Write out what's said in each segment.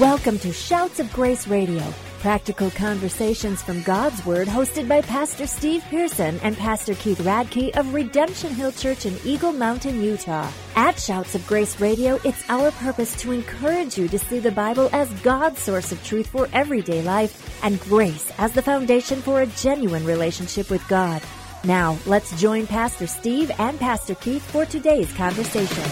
Welcome to Shouts of Grace Radio, practical conversations from God's Word hosted by Pastor Steve Pearson and Pastor Keith Radke of Redemption Hill Church in Eagle Mountain, Utah. At Shouts of Grace Radio, it's our purpose to encourage you to see the Bible as God's source of truth for everyday life and grace as the foundation for a genuine relationship with God. Now, let's join Pastor Steve and Pastor Keith for today's conversation.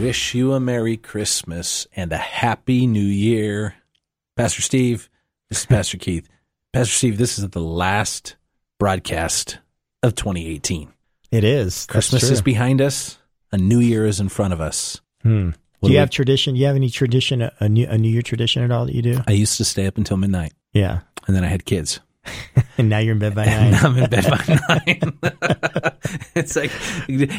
Wish you a Merry Christmas and a Happy New Year. Pastor Steve, this is Pastor Keith. Pastor Steve, this is the last broadcast of 2018. It is. Christmas is behind us. A new year is in front of us. Do you have any tradition, a New Year tradition at all that you do? I used to stay up until midnight. Yeah. And then I had kids. And now you're in bed by 9. I'm in bed by 9. It's like,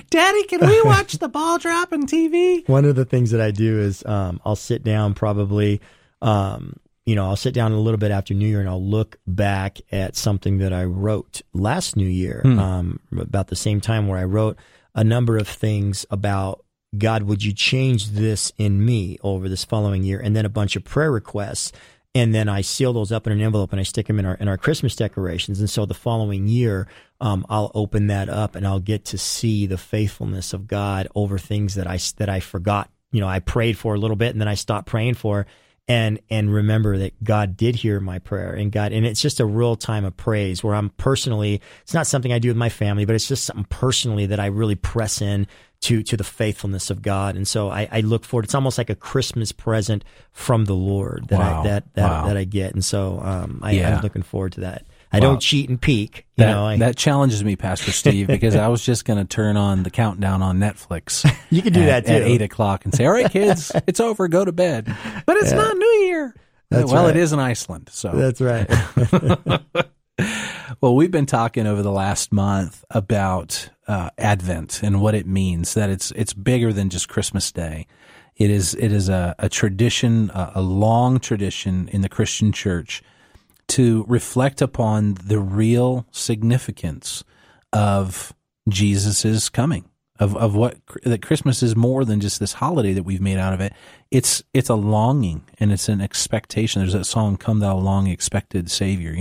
Daddy, can we watch the ball drop on TV? One of the things that I do is I'll sit down probably, I'll sit down a little bit after New Year and I'll look back at something that I wrote last New Year, about the same time, where I wrote a number of things about, God, would you change this in me over this following year? And then a bunch of prayer requests. And then I seal those up in an envelope and I stick them in our Christmas decorations. And so the following year, I'll open that up and I'll get to see the faithfulness of God over things that I forgot. I prayed for a little bit and then I stopped praying for, and remember that God did hear my prayer and it's just a real time of praise where I'm personally, it's not something I do with my family, but it's just something personally that I really press in to the faithfulness of God. And so I look forward. It's almost like a Christmas present from the Lord that I get. And so I'm looking forward to that. I don't cheat and peek. That challenges me, Pastor Steve, because I was just going to turn on the countdown on Netflix. You could do that too. At 8:00 and say, all right, kids, it's over. Go to bed. But it's not New Year. It is in Iceland. So that's right. Well, we've been talking over the last month about Advent and what it means, that it's bigger than just Christmas Day. It is a tradition, a long tradition in the Christian church to reflect upon the real significance of Jesus' coming, of what that Christmas is more than just this holiday that we've made out of it. It's a longing and it's an expectation. There's that song, "Come Thou Long Expected Savior."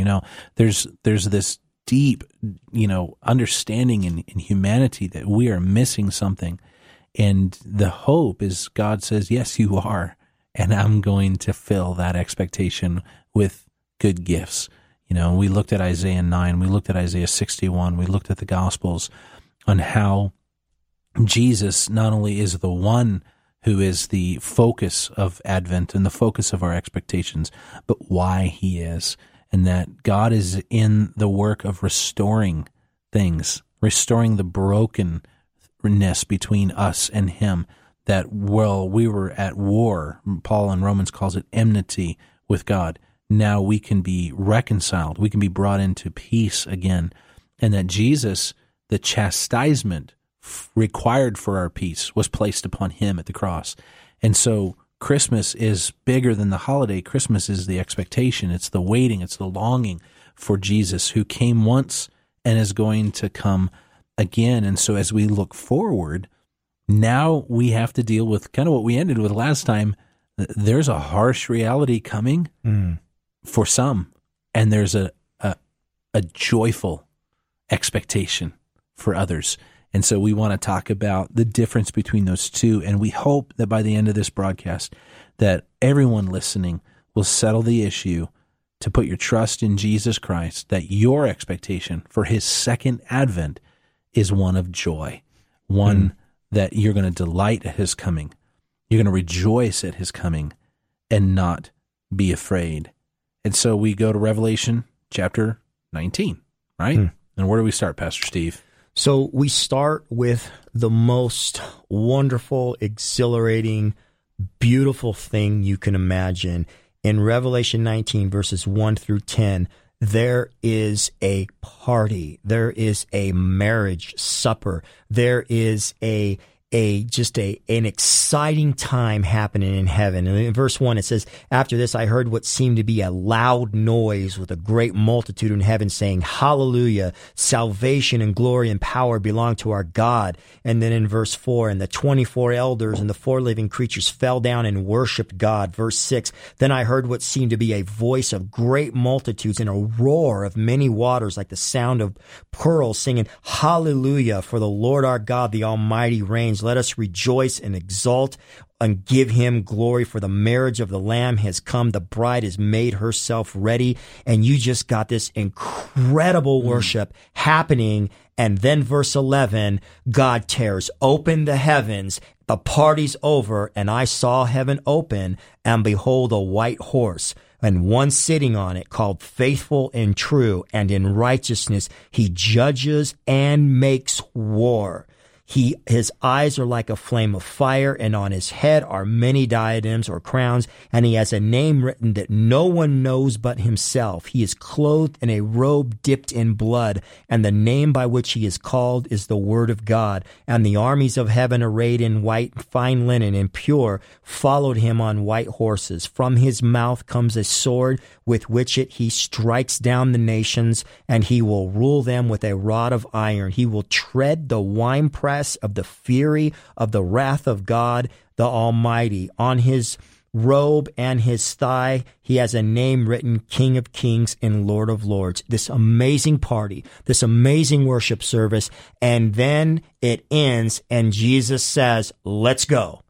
There's this deep, understanding in humanity that we are missing something. And the hope is God says, yes, you are. And I'm going to fill that expectation with good gifts. We looked at Isaiah 9, we looked at Isaiah 61, we looked at the Gospels on how Jesus not only is the one who is the focus of Advent and the focus of our expectations, but why he is, and that God is in the work of restoring things, restoring the brokenness between us and him, that, well, we were at war. Paul in Romans calls it enmity with God. Now we can be reconciled. We can be brought into peace again. And that Jesus, the chastisement required for our peace, was placed upon him at the cross. And so Christmas is bigger than the holiday. Christmas is the expectation. It's the waiting. It's the longing for Jesus, who came once and is going to come again. And so as we look forward, now we have to deal with kind of what we ended with last time. There's a harsh reality coming for some, and there's a joyful expectation for others. And so we want to talk about the difference between those two, and we hope that by the end of this broadcast that everyone listening will settle the issue to put your trust in Jesus Christ, that your expectation for his second advent is one of joy, one that you're going to delight at his coming. You're going to rejoice at his coming and not be afraid. And so we go to Revelation chapter 19, right? And where do we start, Pastor Steve? So we start with the most wonderful, exhilarating, beautiful thing you can imagine. In Revelation 19, verses 1 through 10, there is a party. There is a marriage supper. There is a an exciting time happening in heaven. And in verse 1 it says, "After this I heard what seemed to be a loud noise with a great multitude in heaven saying, 'Hallelujah, salvation and glory and power belong to our God.'" And then in verse 4, "And the 24 elders and the 4 living creatures fell down and worshiped God." Verse 6, "Then I heard what seemed to be a voice of great multitudes and a roar of many waters like the sound of pearls singing, 'Hallelujah, for the Lord our God, the Almighty reigns. Let us rejoice and exult and give him glory, for the marriage of the Lamb has come. The bride has made herself ready." And you just got this incredible worship happening. And then verse 11, God tears open the heavens. The party's over. "And I saw heaven open, and behold, a white horse, and one sitting on it called Faithful and True. And in righteousness he judges and makes war. His eyes are like a flame of fire, and on his head are many diadems or crowns, and he has a name written that no one knows but himself. He is clothed in a robe dipped in blood, and the name by which he is called is the Word of God. And the armies of heaven, arrayed in white, fine linen, and pure, followed him on white horses. From his mouth comes a sword, with which he strikes down the nations, and he will rule them with a rod of iron. He will tread the winepress of the fury of the wrath of God the Almighty. On his robe and his thigh he has a name written, King of Kings and Lord of Lords." This amazing party, this amazing worship service, and then it ends and Jesus says, "Let's go."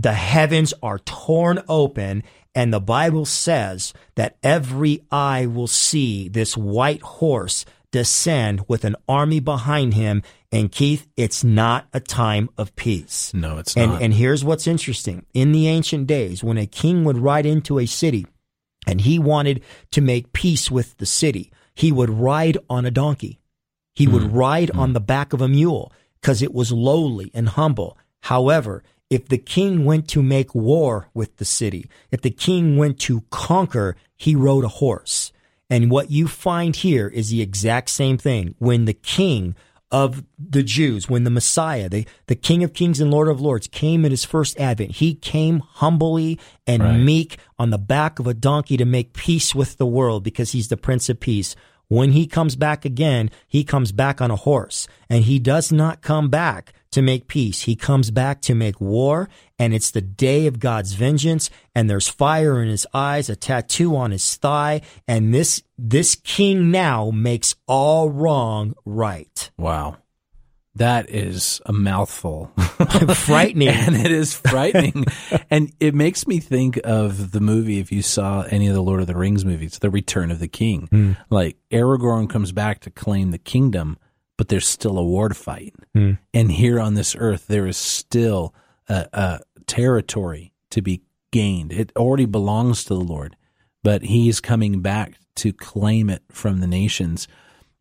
The heavens are torn open, and the Bible says that every eye will see this white horse descend with an army behind him. And Keith, it's not a time of peace. No, it's not. And here's what's interesting. In the ancient days, when a king would ride into a city and he wanted to make peace with the city, he would ride on a donkey. He would ride on the back of a mule because it was lowly and humble. However, if the king went to make war with the city, if the king went to conquer, he rode a horse. And what you find here is the exact same thing. When the king of the Jews, when the Messiah, the King of Kings and Lord of Lords came in his first advent, he came humbly and meek on the back of a donkey to make peace with the world because he's the Prince of Peace. When he comes back again, he comes back on a horse, and he does not come back to make peace. He comes back to make war, and it's the day of God's vengeance, and there's fire in his eyes, a tattoo on his thigh, and this king now makes all wrong right. Wow. That is a mouthful. Frightening. And it is frightening. And it makes me think of the movie, if you saw any of the Lord of the Rings movies, The Return of the King. Like Aragorn comes back to claim the kingdom, but there's still a war to fight. And here on this earth, there is still a territory to be gained. It already belongs to the Lord, but he is coming back to claim it from the nations.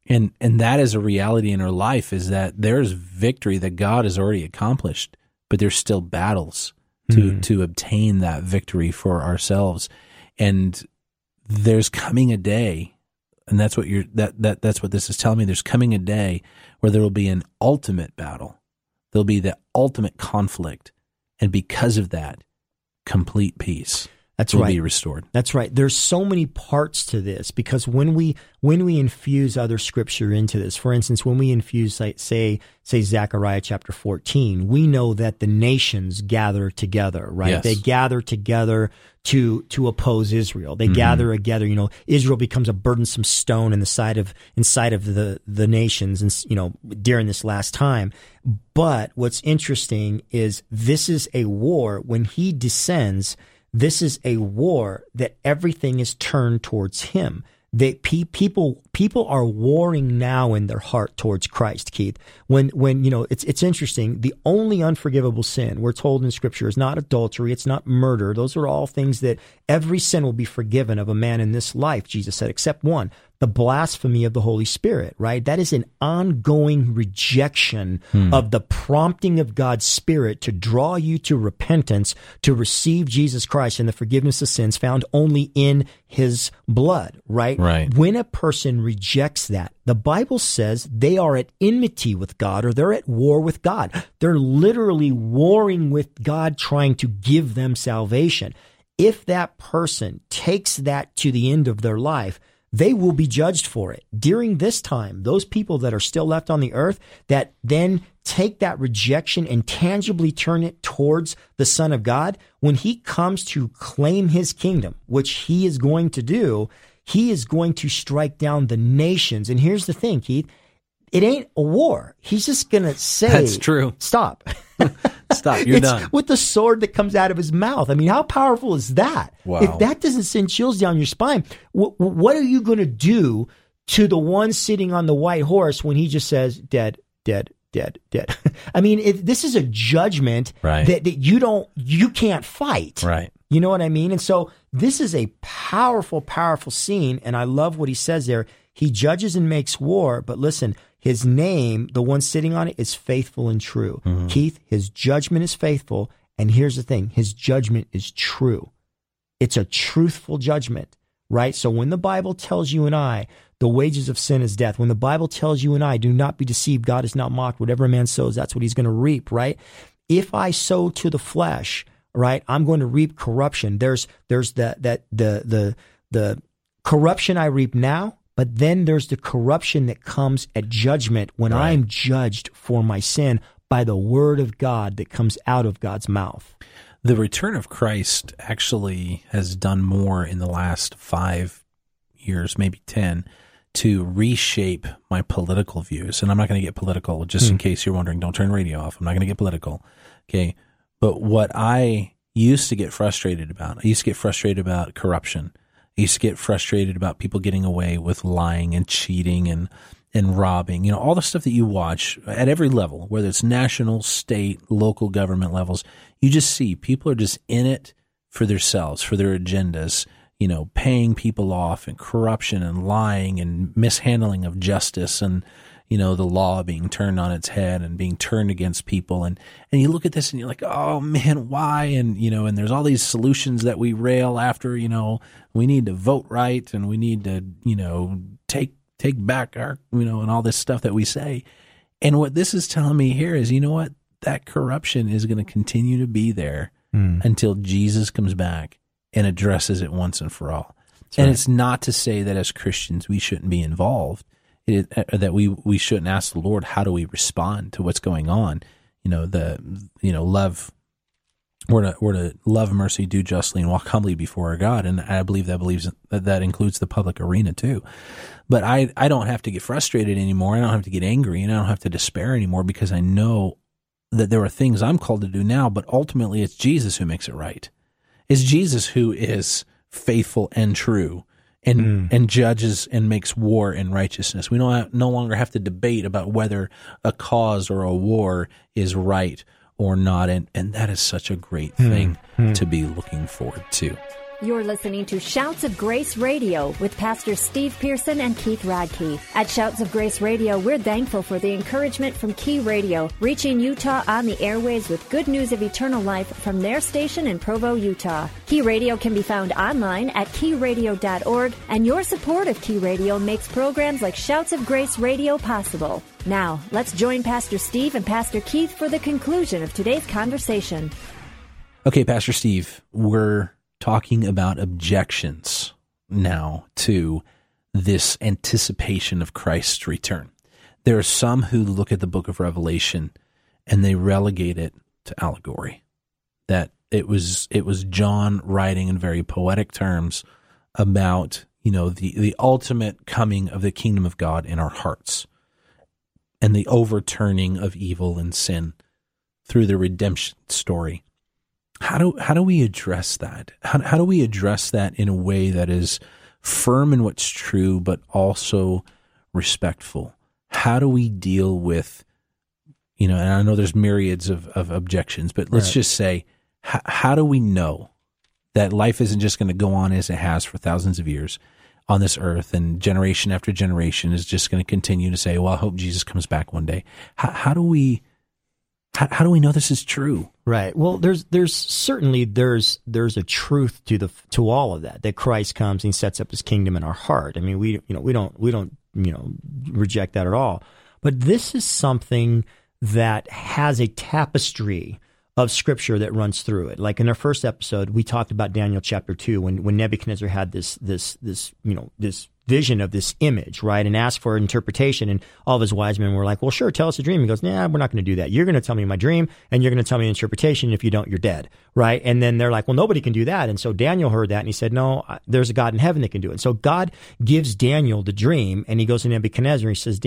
And that is a reality in our life, is that there's victory that God has already accomplished, but there's still battles to obtain that victory for ourselves. And there's coming a day, and that's what that's what this is telling me. There's coming a day where there will be an ultimate battle. There'll be the ultimate conflict, and because of that, complete peace will be restored. That's right. There's so many parts to this, because when we infuse other scripture into this, for instance, when we infuse, like, say Zechariah chapter 14, we know that the nations gather together, right? Yes. They gather together to oppose Israel. They gather together. You know, Israel becomes a burdensome stone in the side of the nations, and during this last time. But what's interesting is this is a war when he descends. This is a war that everything is turned towards him. People are warring now in their heart towards Christ, Keith. When it's interesting. The only unforgivable sin we're told in Scripture is not adultery. It's not murder. Those are all things that every sin will be forgiven of a man in this life, Jesus said, except one. the blasphemy of the Holy Spirit, right? That is an ongoing rejection of the prompting of God's Spirit to draw you to repentance, to receive Jesus Christ and the forgiveness of sins found only in his blood, right? Right. When a person rejects that, the Bible says they are at enmity with God, or they're at war with God. They're literally warring with God, trying to give them salvation. If that person takes that to the end of their life, they will be judged for it. During this time, those people that are still left on the earth that then take that rejection and tangibly turn it towards the Son of God, when he comes to claim his kingdom, which he is going to do, he is going to strike down the nations. And here's the thing, Keith, it ain't a war. He's just going to say, that's true. Stop. Stop. You're done. With the sword that comes out of his mouth. I mean, how powerful is that? Wow. If that doesn't send chills down your spine, what are you going to do to the one sitting on the white horse when he just says, dead, dead, dead, dead? I mean, this is a judgment that you can't fight. Right. You know what I mean? And so this is a powerful, powerful scene. And I love what he says there. He judges and makes war. But listen, his name, the one sitting on it, is faithful and true. Mm-hmm. Keith, his judgment is faithful. And here's the thing. His judgment is true. It's a truthful judgment, right? So when the Bible tells you and I, the wages of sin is death. When the Bible tells you and I, do not be deceived. God is not mocked. Whatever a man sows, that's what he's going to reap, right? If I sow to the flesh, right, I'm going to reap corruption. There's the corruption I reap now, but then there's the corruption that comes at judgment when I'm judged for my sin by the word of God that comes out of God's mouth. The return of Christ actually has done more in the last 5 years, maybe 10, to reshape my political views. And I'm not going to get political, just in case you're wondering. Don't turn radio off. I'm not going to get political. Okay. But what I used to get frustrated about, I used to get frustrated about corruption. I used to get frustrated about people getting away with lying and cheating and robbing. You know, all the stuff that you watch at every level, whether it's national, state, local government levels, you just see people are just in it for themselves, for their agendas, you know, paying people off and corruption and lying and mishandling of justice and, you know, the law being turned on its head and being turned against people. And you look at this and you're like, oh man, why? And, you know, and there's all these solutions that we rail after, you know, we need to vote right and we need to, you know, take back our, you know, and all this stuff that we say. And what this is telling me here is, you know what? That corruption is going to continue to be there until Jesus comes back and addresses it once and for all. That's and it's not to say that as Christians, we shouldn't be involved. That we shouldn't ask the Lord, how do we respond to what's going on? You know, love, we're to love mercy, do justly, and walk humbly before our God. And I believe that includes the public arena too. But I don't have to get frustrated anymore. I don't have to get angry, and I don't have to despair anymore, because I know that there are things I'm called to do now, but ultimately it's Jesus who makes it right. It's Jesus who is faithful and true. And judges and makes war in righteousness. We no longer have to debate about whether a cause or a war is right or not. And that is such a great thing to be looking forward to. You're listening to Shouts of Grace Radio with Pastor Steve Pearson and Keith Radke. At Shouts of Grace Radio, we're thankful for the encouragement from Key Radio, reaching Utah on the airways with good news of eternal life from their station in Provo, Utah. Key Radio can be found online at keyradio.org, and your support of Key Radio makes programs like Shouts of Grace Radio possible. Now, let's join Pastor Steve and Pastor Keith for the conclusion of today's conversation. Okay, Pastor Steve, we're talking about objections now to this anticipation of Christ's return. There are some who look at the book of Revelation and they relegate it to allegory, that it was John writing in very poetic terms about, you know, the ultimate coming of the kingdom of God in our hearts and the overturning of evil and sin through the redemption story. How do we address that? How do we address that in a way that is firm in what's true, but also respectful? How do we deal with, you know, and I know there's myriads of objections, but let's just say, how do we know that life isn't just going to go on as it has for thousands of years? on this earth, and generation after generation is just going to continue to say, well, I hope Jesus comes back one day. How do we know this is true? Right. Well, there's certainly a truth to all of that Christ comes and sets up his kingdom in our heart. I mean, we don't reject that at all. But this is something that has a tapestry of Scripture that runs through it. Like in our first episode, we talked about Daniel chapter 2, when Nebuchadnezzar had this vision of this image, right, and asked for interpretation, and all of his wise men were like, well, sure, tell us a dream. He goes, nah, we're not going to do that. You're going to tell me my dream, and you're going to tell me the interpretation. If you don't, you're dead, right? And then they're like, well, nobody can do that. And so Daniel heard that, and he said, no, there's a God in heaven that can do it. And so God gives Daniel the dream, and he goes to Nebuchadnezzar, and he says,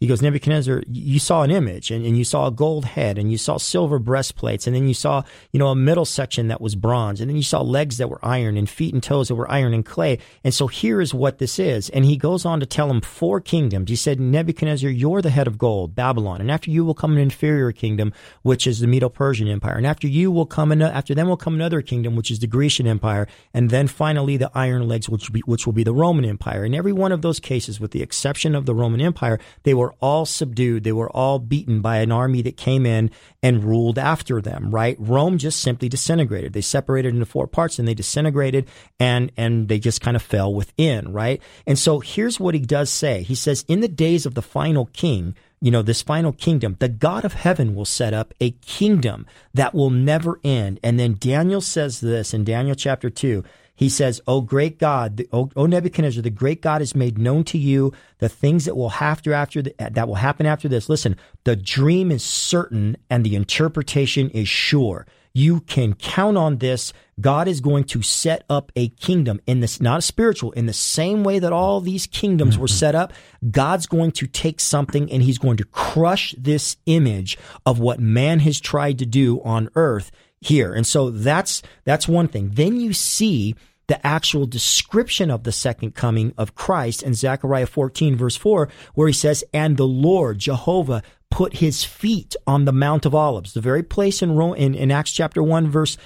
Nebuchadnezzar, you saw an image, and you saw a gold head, and you saw silver breastplates, and then you saw, a middle section that was bronze, and then you saw legs that were iron, and feet and toes that were iron and clay. And so here is what this is. And he goes on to tell him 4 kingdoms. He said, Nebuchadnezzar, you're the head of gold, Babylon. And after you will come an inferior kingdom, which is the Medo-Persian Empire. And after you will come, after them will come another kingdom, which is the Grecian Empire. And then finally the iron legs, which will be the Roman Empire. In every one of those cases, with the exception of the Roman Empire, they were all subdued. They were all beaten by an army that came in and ruled after them, right? Rome just simply disintegrated. They separated into 4 parts, and they disintegrated, and they just kind of fell within, right? And so here's what he does say. He says, in the days of the final king, this final kingdom, the God of heaven will set up a kingdom that will never end. And then Daniel says this in Daniel chapter 2. He says, O great God, O Nebuchadnezzar, the great God has made known to you the things that will that will happen after this. Listen, the dream is certain and the interpretation is sure. You can count on this. God is going to set up a kingdom in this, not a spiritual, in the same way that all these kingdoms were set up. God's going to take something and he's going to crush this image of what man has tried to do on earth here. And so that's one thing. Then you see the actual description of the second coming of Christ in Zechariah 14 verse 4, where he says, and the Lord, Jehovah, put his feet on the Mount of Olives, the very place in Acts chapter 1, verse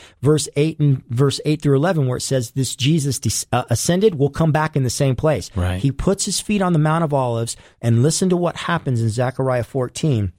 8 through 11, where it says this Jesus ascended, will come back in the same place. Right. He puts his feet on the Mount of Olives, and listen to what happens in Zechariah 14.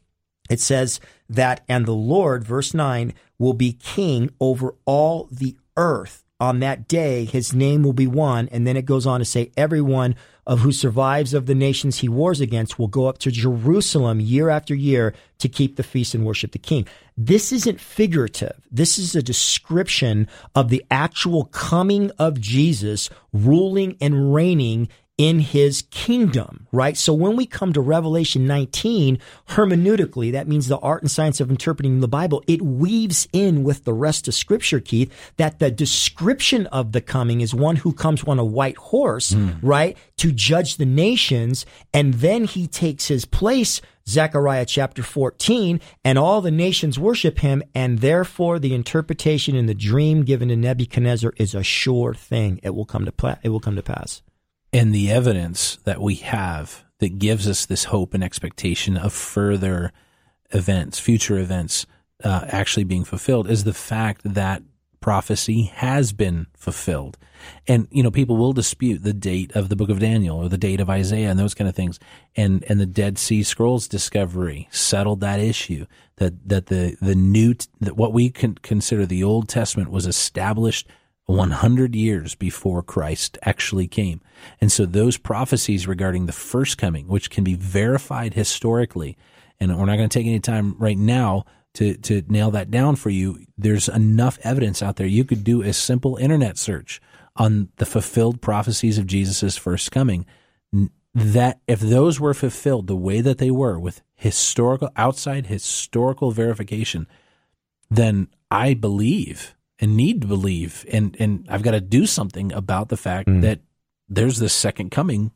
It says that, and the Lord, verse 9, will be king over all the earth. On that day, his name will be one. And then it goes on to say, everyone who survives of the nations he wars against will go up to Jerusalem year after year to keep the feast and worship the king. This isn't figurative. This is a description of the actual coming of Jesus, ruling and reigning in his kingdom, right? So when we come to Revelation 19, hermeneutically, that means the art and science of interpreting the Bible, it weaves in with the rest of Scripture, Keith, that the description of the coming is one who comes on a white horse, right, to judge the nations, and then he takes his place, Zechariah chapter 14, and all the nations worship him, and therefore the interpretation in the dream given to Nebuchadnezzar is a sure thing. It will come to pass. And the evidence that we have that gives us this hope and expectation of further events, future events, actually being fulfilled is the fact that prophecy has been fulfilled. And, people will dispute the date of the book of Daniel or the date of Isaiah and those kind of things. And the Dead Sea Scrolls discovery settled that issue, that what we can consider the Old Testament was established 100 years before Christ actually came. And so those prophecies regarding the first coming, which can be verified historically, and we're not going to take any time right now to nail that down for you, there's enough evidence out there. You could do a simple internet search on the fulfilled prophecies of Jesus' first coming, that if those were fulfilled the way that they were with outside historical verification, then I believe and need to believe, and I've got to do something about the fact that there's this second coming,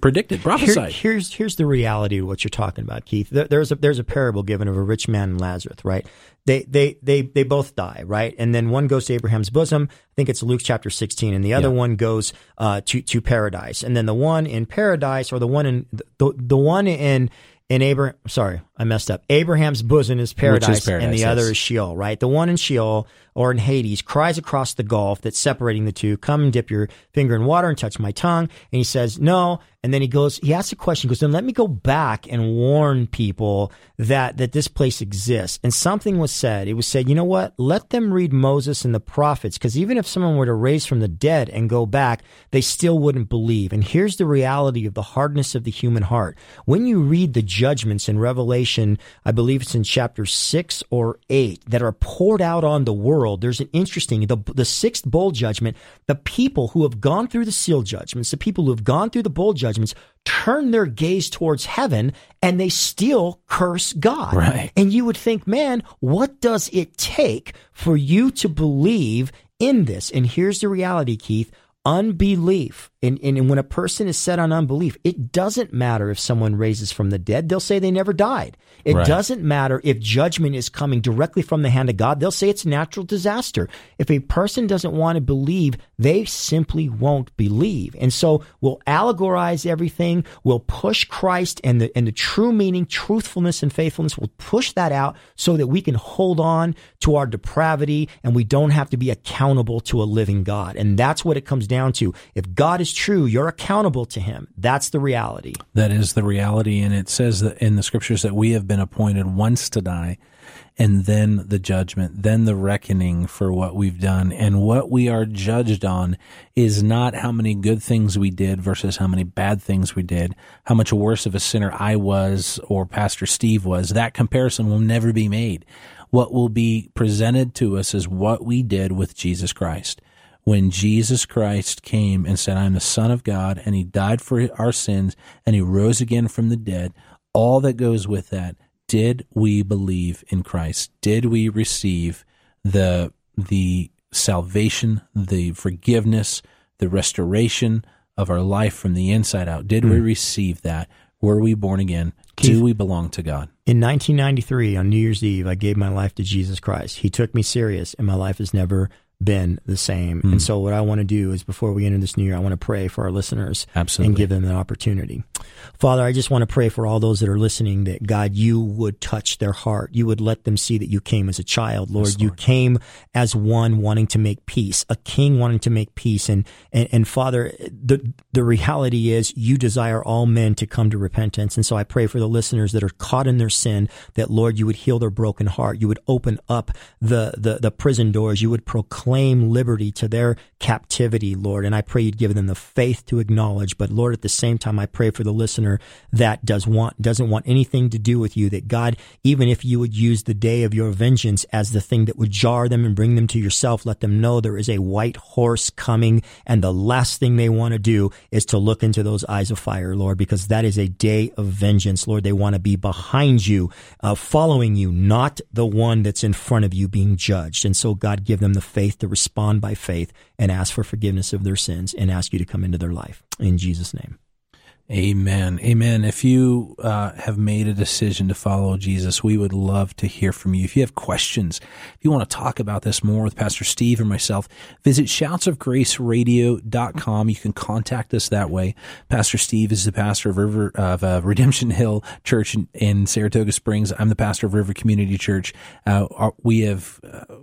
predicted, prophesied. Here's the reality of what you're talking about, Keith. There's a parable given of a rich man and Lazarus, right? They both die, right? And then one goes to Abraham's bosom. I think it's Luke chapter 16, and the other one goes to paradise. And then the one in paradise, or the one in in Abraham, sorry, I messed up. Abraham's bosom is paradise and the yes. other is Sheol, right? The one in Sheol, or in Hades, cries across the gulf that's separating the two, come and dip your finger in water and touch my tongue. And he says, no. And then he goes, he asks a question, goes, then let me go back and warn people that this place exists. And something was said. It was said, you know what? Let them read Moses and the prophets, because even if someone were to raise from the dead and go back, they still wouldn't believe. And here's the reality of the hardness of the human heart. When you read the judgments in Revelation, I believe it's in chapter 6 or 8, that are poured out on the world. There's an interesting, the sixth bowl judgment, the people who have gone through the seal judgments, the people who have gone through the bowl judgments, turn their gaze towards heaven and they still curse God. Right. And you would think, man, what does it take for you to believe in this? And here's the reality, Keith. Unbelief, and when a person is set on unbelief, it doesn't matter if someone raises from the dead, they'll say they never died. It right. doesn't matter if judgment is coming directly from the hand of God, they'll say it's a natural disaster. If a person doesn't want to believe, they simply won't believe. And so we'll allegorize everything, we'll push Christ and the true meaning, truthfulness and faithfulness, we'll push that out so that we can hold on to our depravity and we don't have to be accountable to a living God. And that's what it comes down to. If God is true, you're accountable to him. That's the reality. That is the reality. And it says that in the scriptures that we have been appointed once to die, and then the judgment, then the reckoning for what we've done. And what we are judged on is not how many good things we did versus how many bad things we did, how much worse of a sinner I was or Pastor Steve was. That comparison will never be made. What will be presented to us is what we did with Jesus Christ. When Jesus Christ came and said, I'm the Son of God, and he died for our sins, and he rose again from the dead, all that goes with that, did we believe in Christ? Did we receive the salvation, the forgiveness, the restoration of our life from the inside out? Did we receive that? Were we born again? Do we belong to God? In 1993, on New Year's Eve, I gave my life to Jesus Christ. He took me serious, and my life has never been the same. And so what I want to do is before we enter this new year, I want to pray for our listeners and give them an opportunity. Father, I just want to pray for all those that are listening that, God, you would touch their heart. You would let them see that you came as a child, Lord. Yes, Lord. You came as one wanting to make peace, a king wanting to make peace. And Father, the reality is you desire all men to come to repentance. And so I pray for the listeners that are caught in their sin that, Lord, you would heal their broken heart. You would open up the prison doors. You would proclaim liberty to their captivity, Lord. And I pray you'd give them the faith to acknowledge. But Lord, at the same time, I pray for the listener that doesn't want anything to do with you, that God, even if you would use the day of your vengeance as the thing that would jar them and bring them to yourself, let them know there is a white horse coming. And the last thing they want to do is to look into those eyes of fire, Lord, because that is a day of vengeance, Lord. They want to be behind you, following you, not the one that's in front of you being judged. And so God, give them the faith to respond by faith and ask for forgiveness of their sins and ask you to come into their life. In Jesus' name. Amen. Amen. If you have made a decision to follow Jesus, we would love to hear from you. If you have questions, if you want to talk about this more with Pastor Steve or myself, visit shoutsofgraceradio.com. You can contact us that way. Pastor Steve is the pastor of Redemption Hill Church in Saratoga Springs. I'm the pastor of River Community Church. We have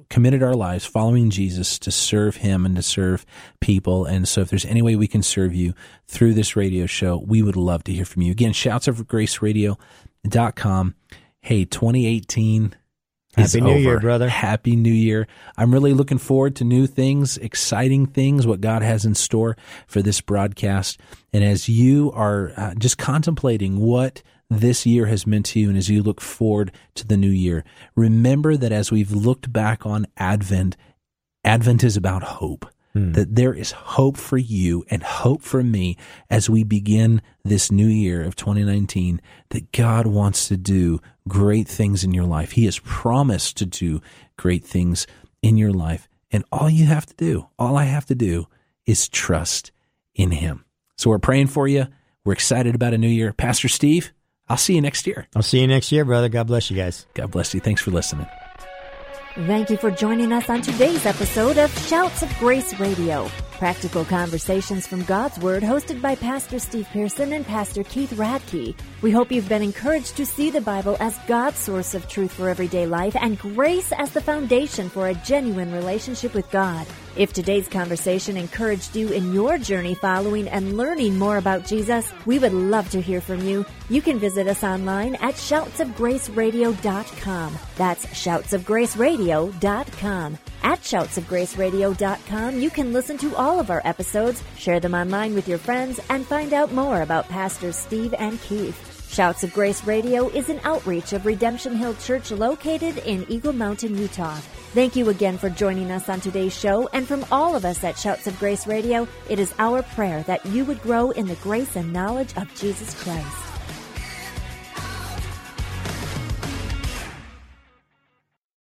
committed our lives following Jesus to serve him and to serve people. And so if there's any way we can serve you through this radio show, we would love to hear from you. Again, shoutsofgraceradio.com. Hey, 2018 is over. Happy New Year, brother. Happy New Year. I'm really looking forward to new things, exciting things, what God has in store for this broadcast. And as you are just contemplating what this year has meant to you and as you look forward to the new year, remember that as we've looked back on Advent is about hope. That there is hope for you and hope for me as we begin this new year of 2019, that God wants to do great things in your life. He has promised to do great things in your life. And all you have to do, all I have to do is trust in him. So we're praying for you. We're excited about a new year. Pastor Steve, I'll see you next year. I'll see you next year, brother. God bless you guys. God bless you. Thanks for listening. Thank you for joining us on today's episode of Shouts of Grace Radio. Practical conversations from God's Word, hosted by Pastor Steve Pearson and Pastor Keith Radke. We hope you've been encouraged to see the Bible as God's source of truth for everyday life and grace as the foundation for a genuine relationship with God. If today's conversation encouraged you in your journey following and learning more about Jesus, we would love to hear from you. You can visit us online at shoutsofgraceradio.com. That's shoutsofgraceradio.com. At shoutsofgraceradio.com, you can listen to all of our episodes, share them online with your friends, and find out more about Pastors Steve and Keith. Shouts of Grace Radio is an outreach of Redemption Hill Church located in Eagle Mountain, Utah. Thank you again for joining us on today's show, and from all of us at Shouts of Grace Radio, it is our prayer that you would grow in the grace and knowledge of Jesus Christ.